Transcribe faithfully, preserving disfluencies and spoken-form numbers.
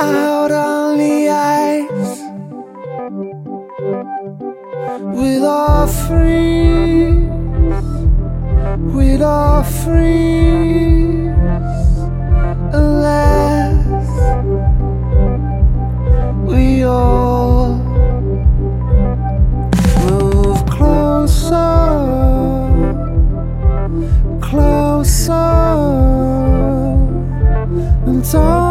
Out on the ice with our friends, with our friends, unless we all move closer, closer, and talk.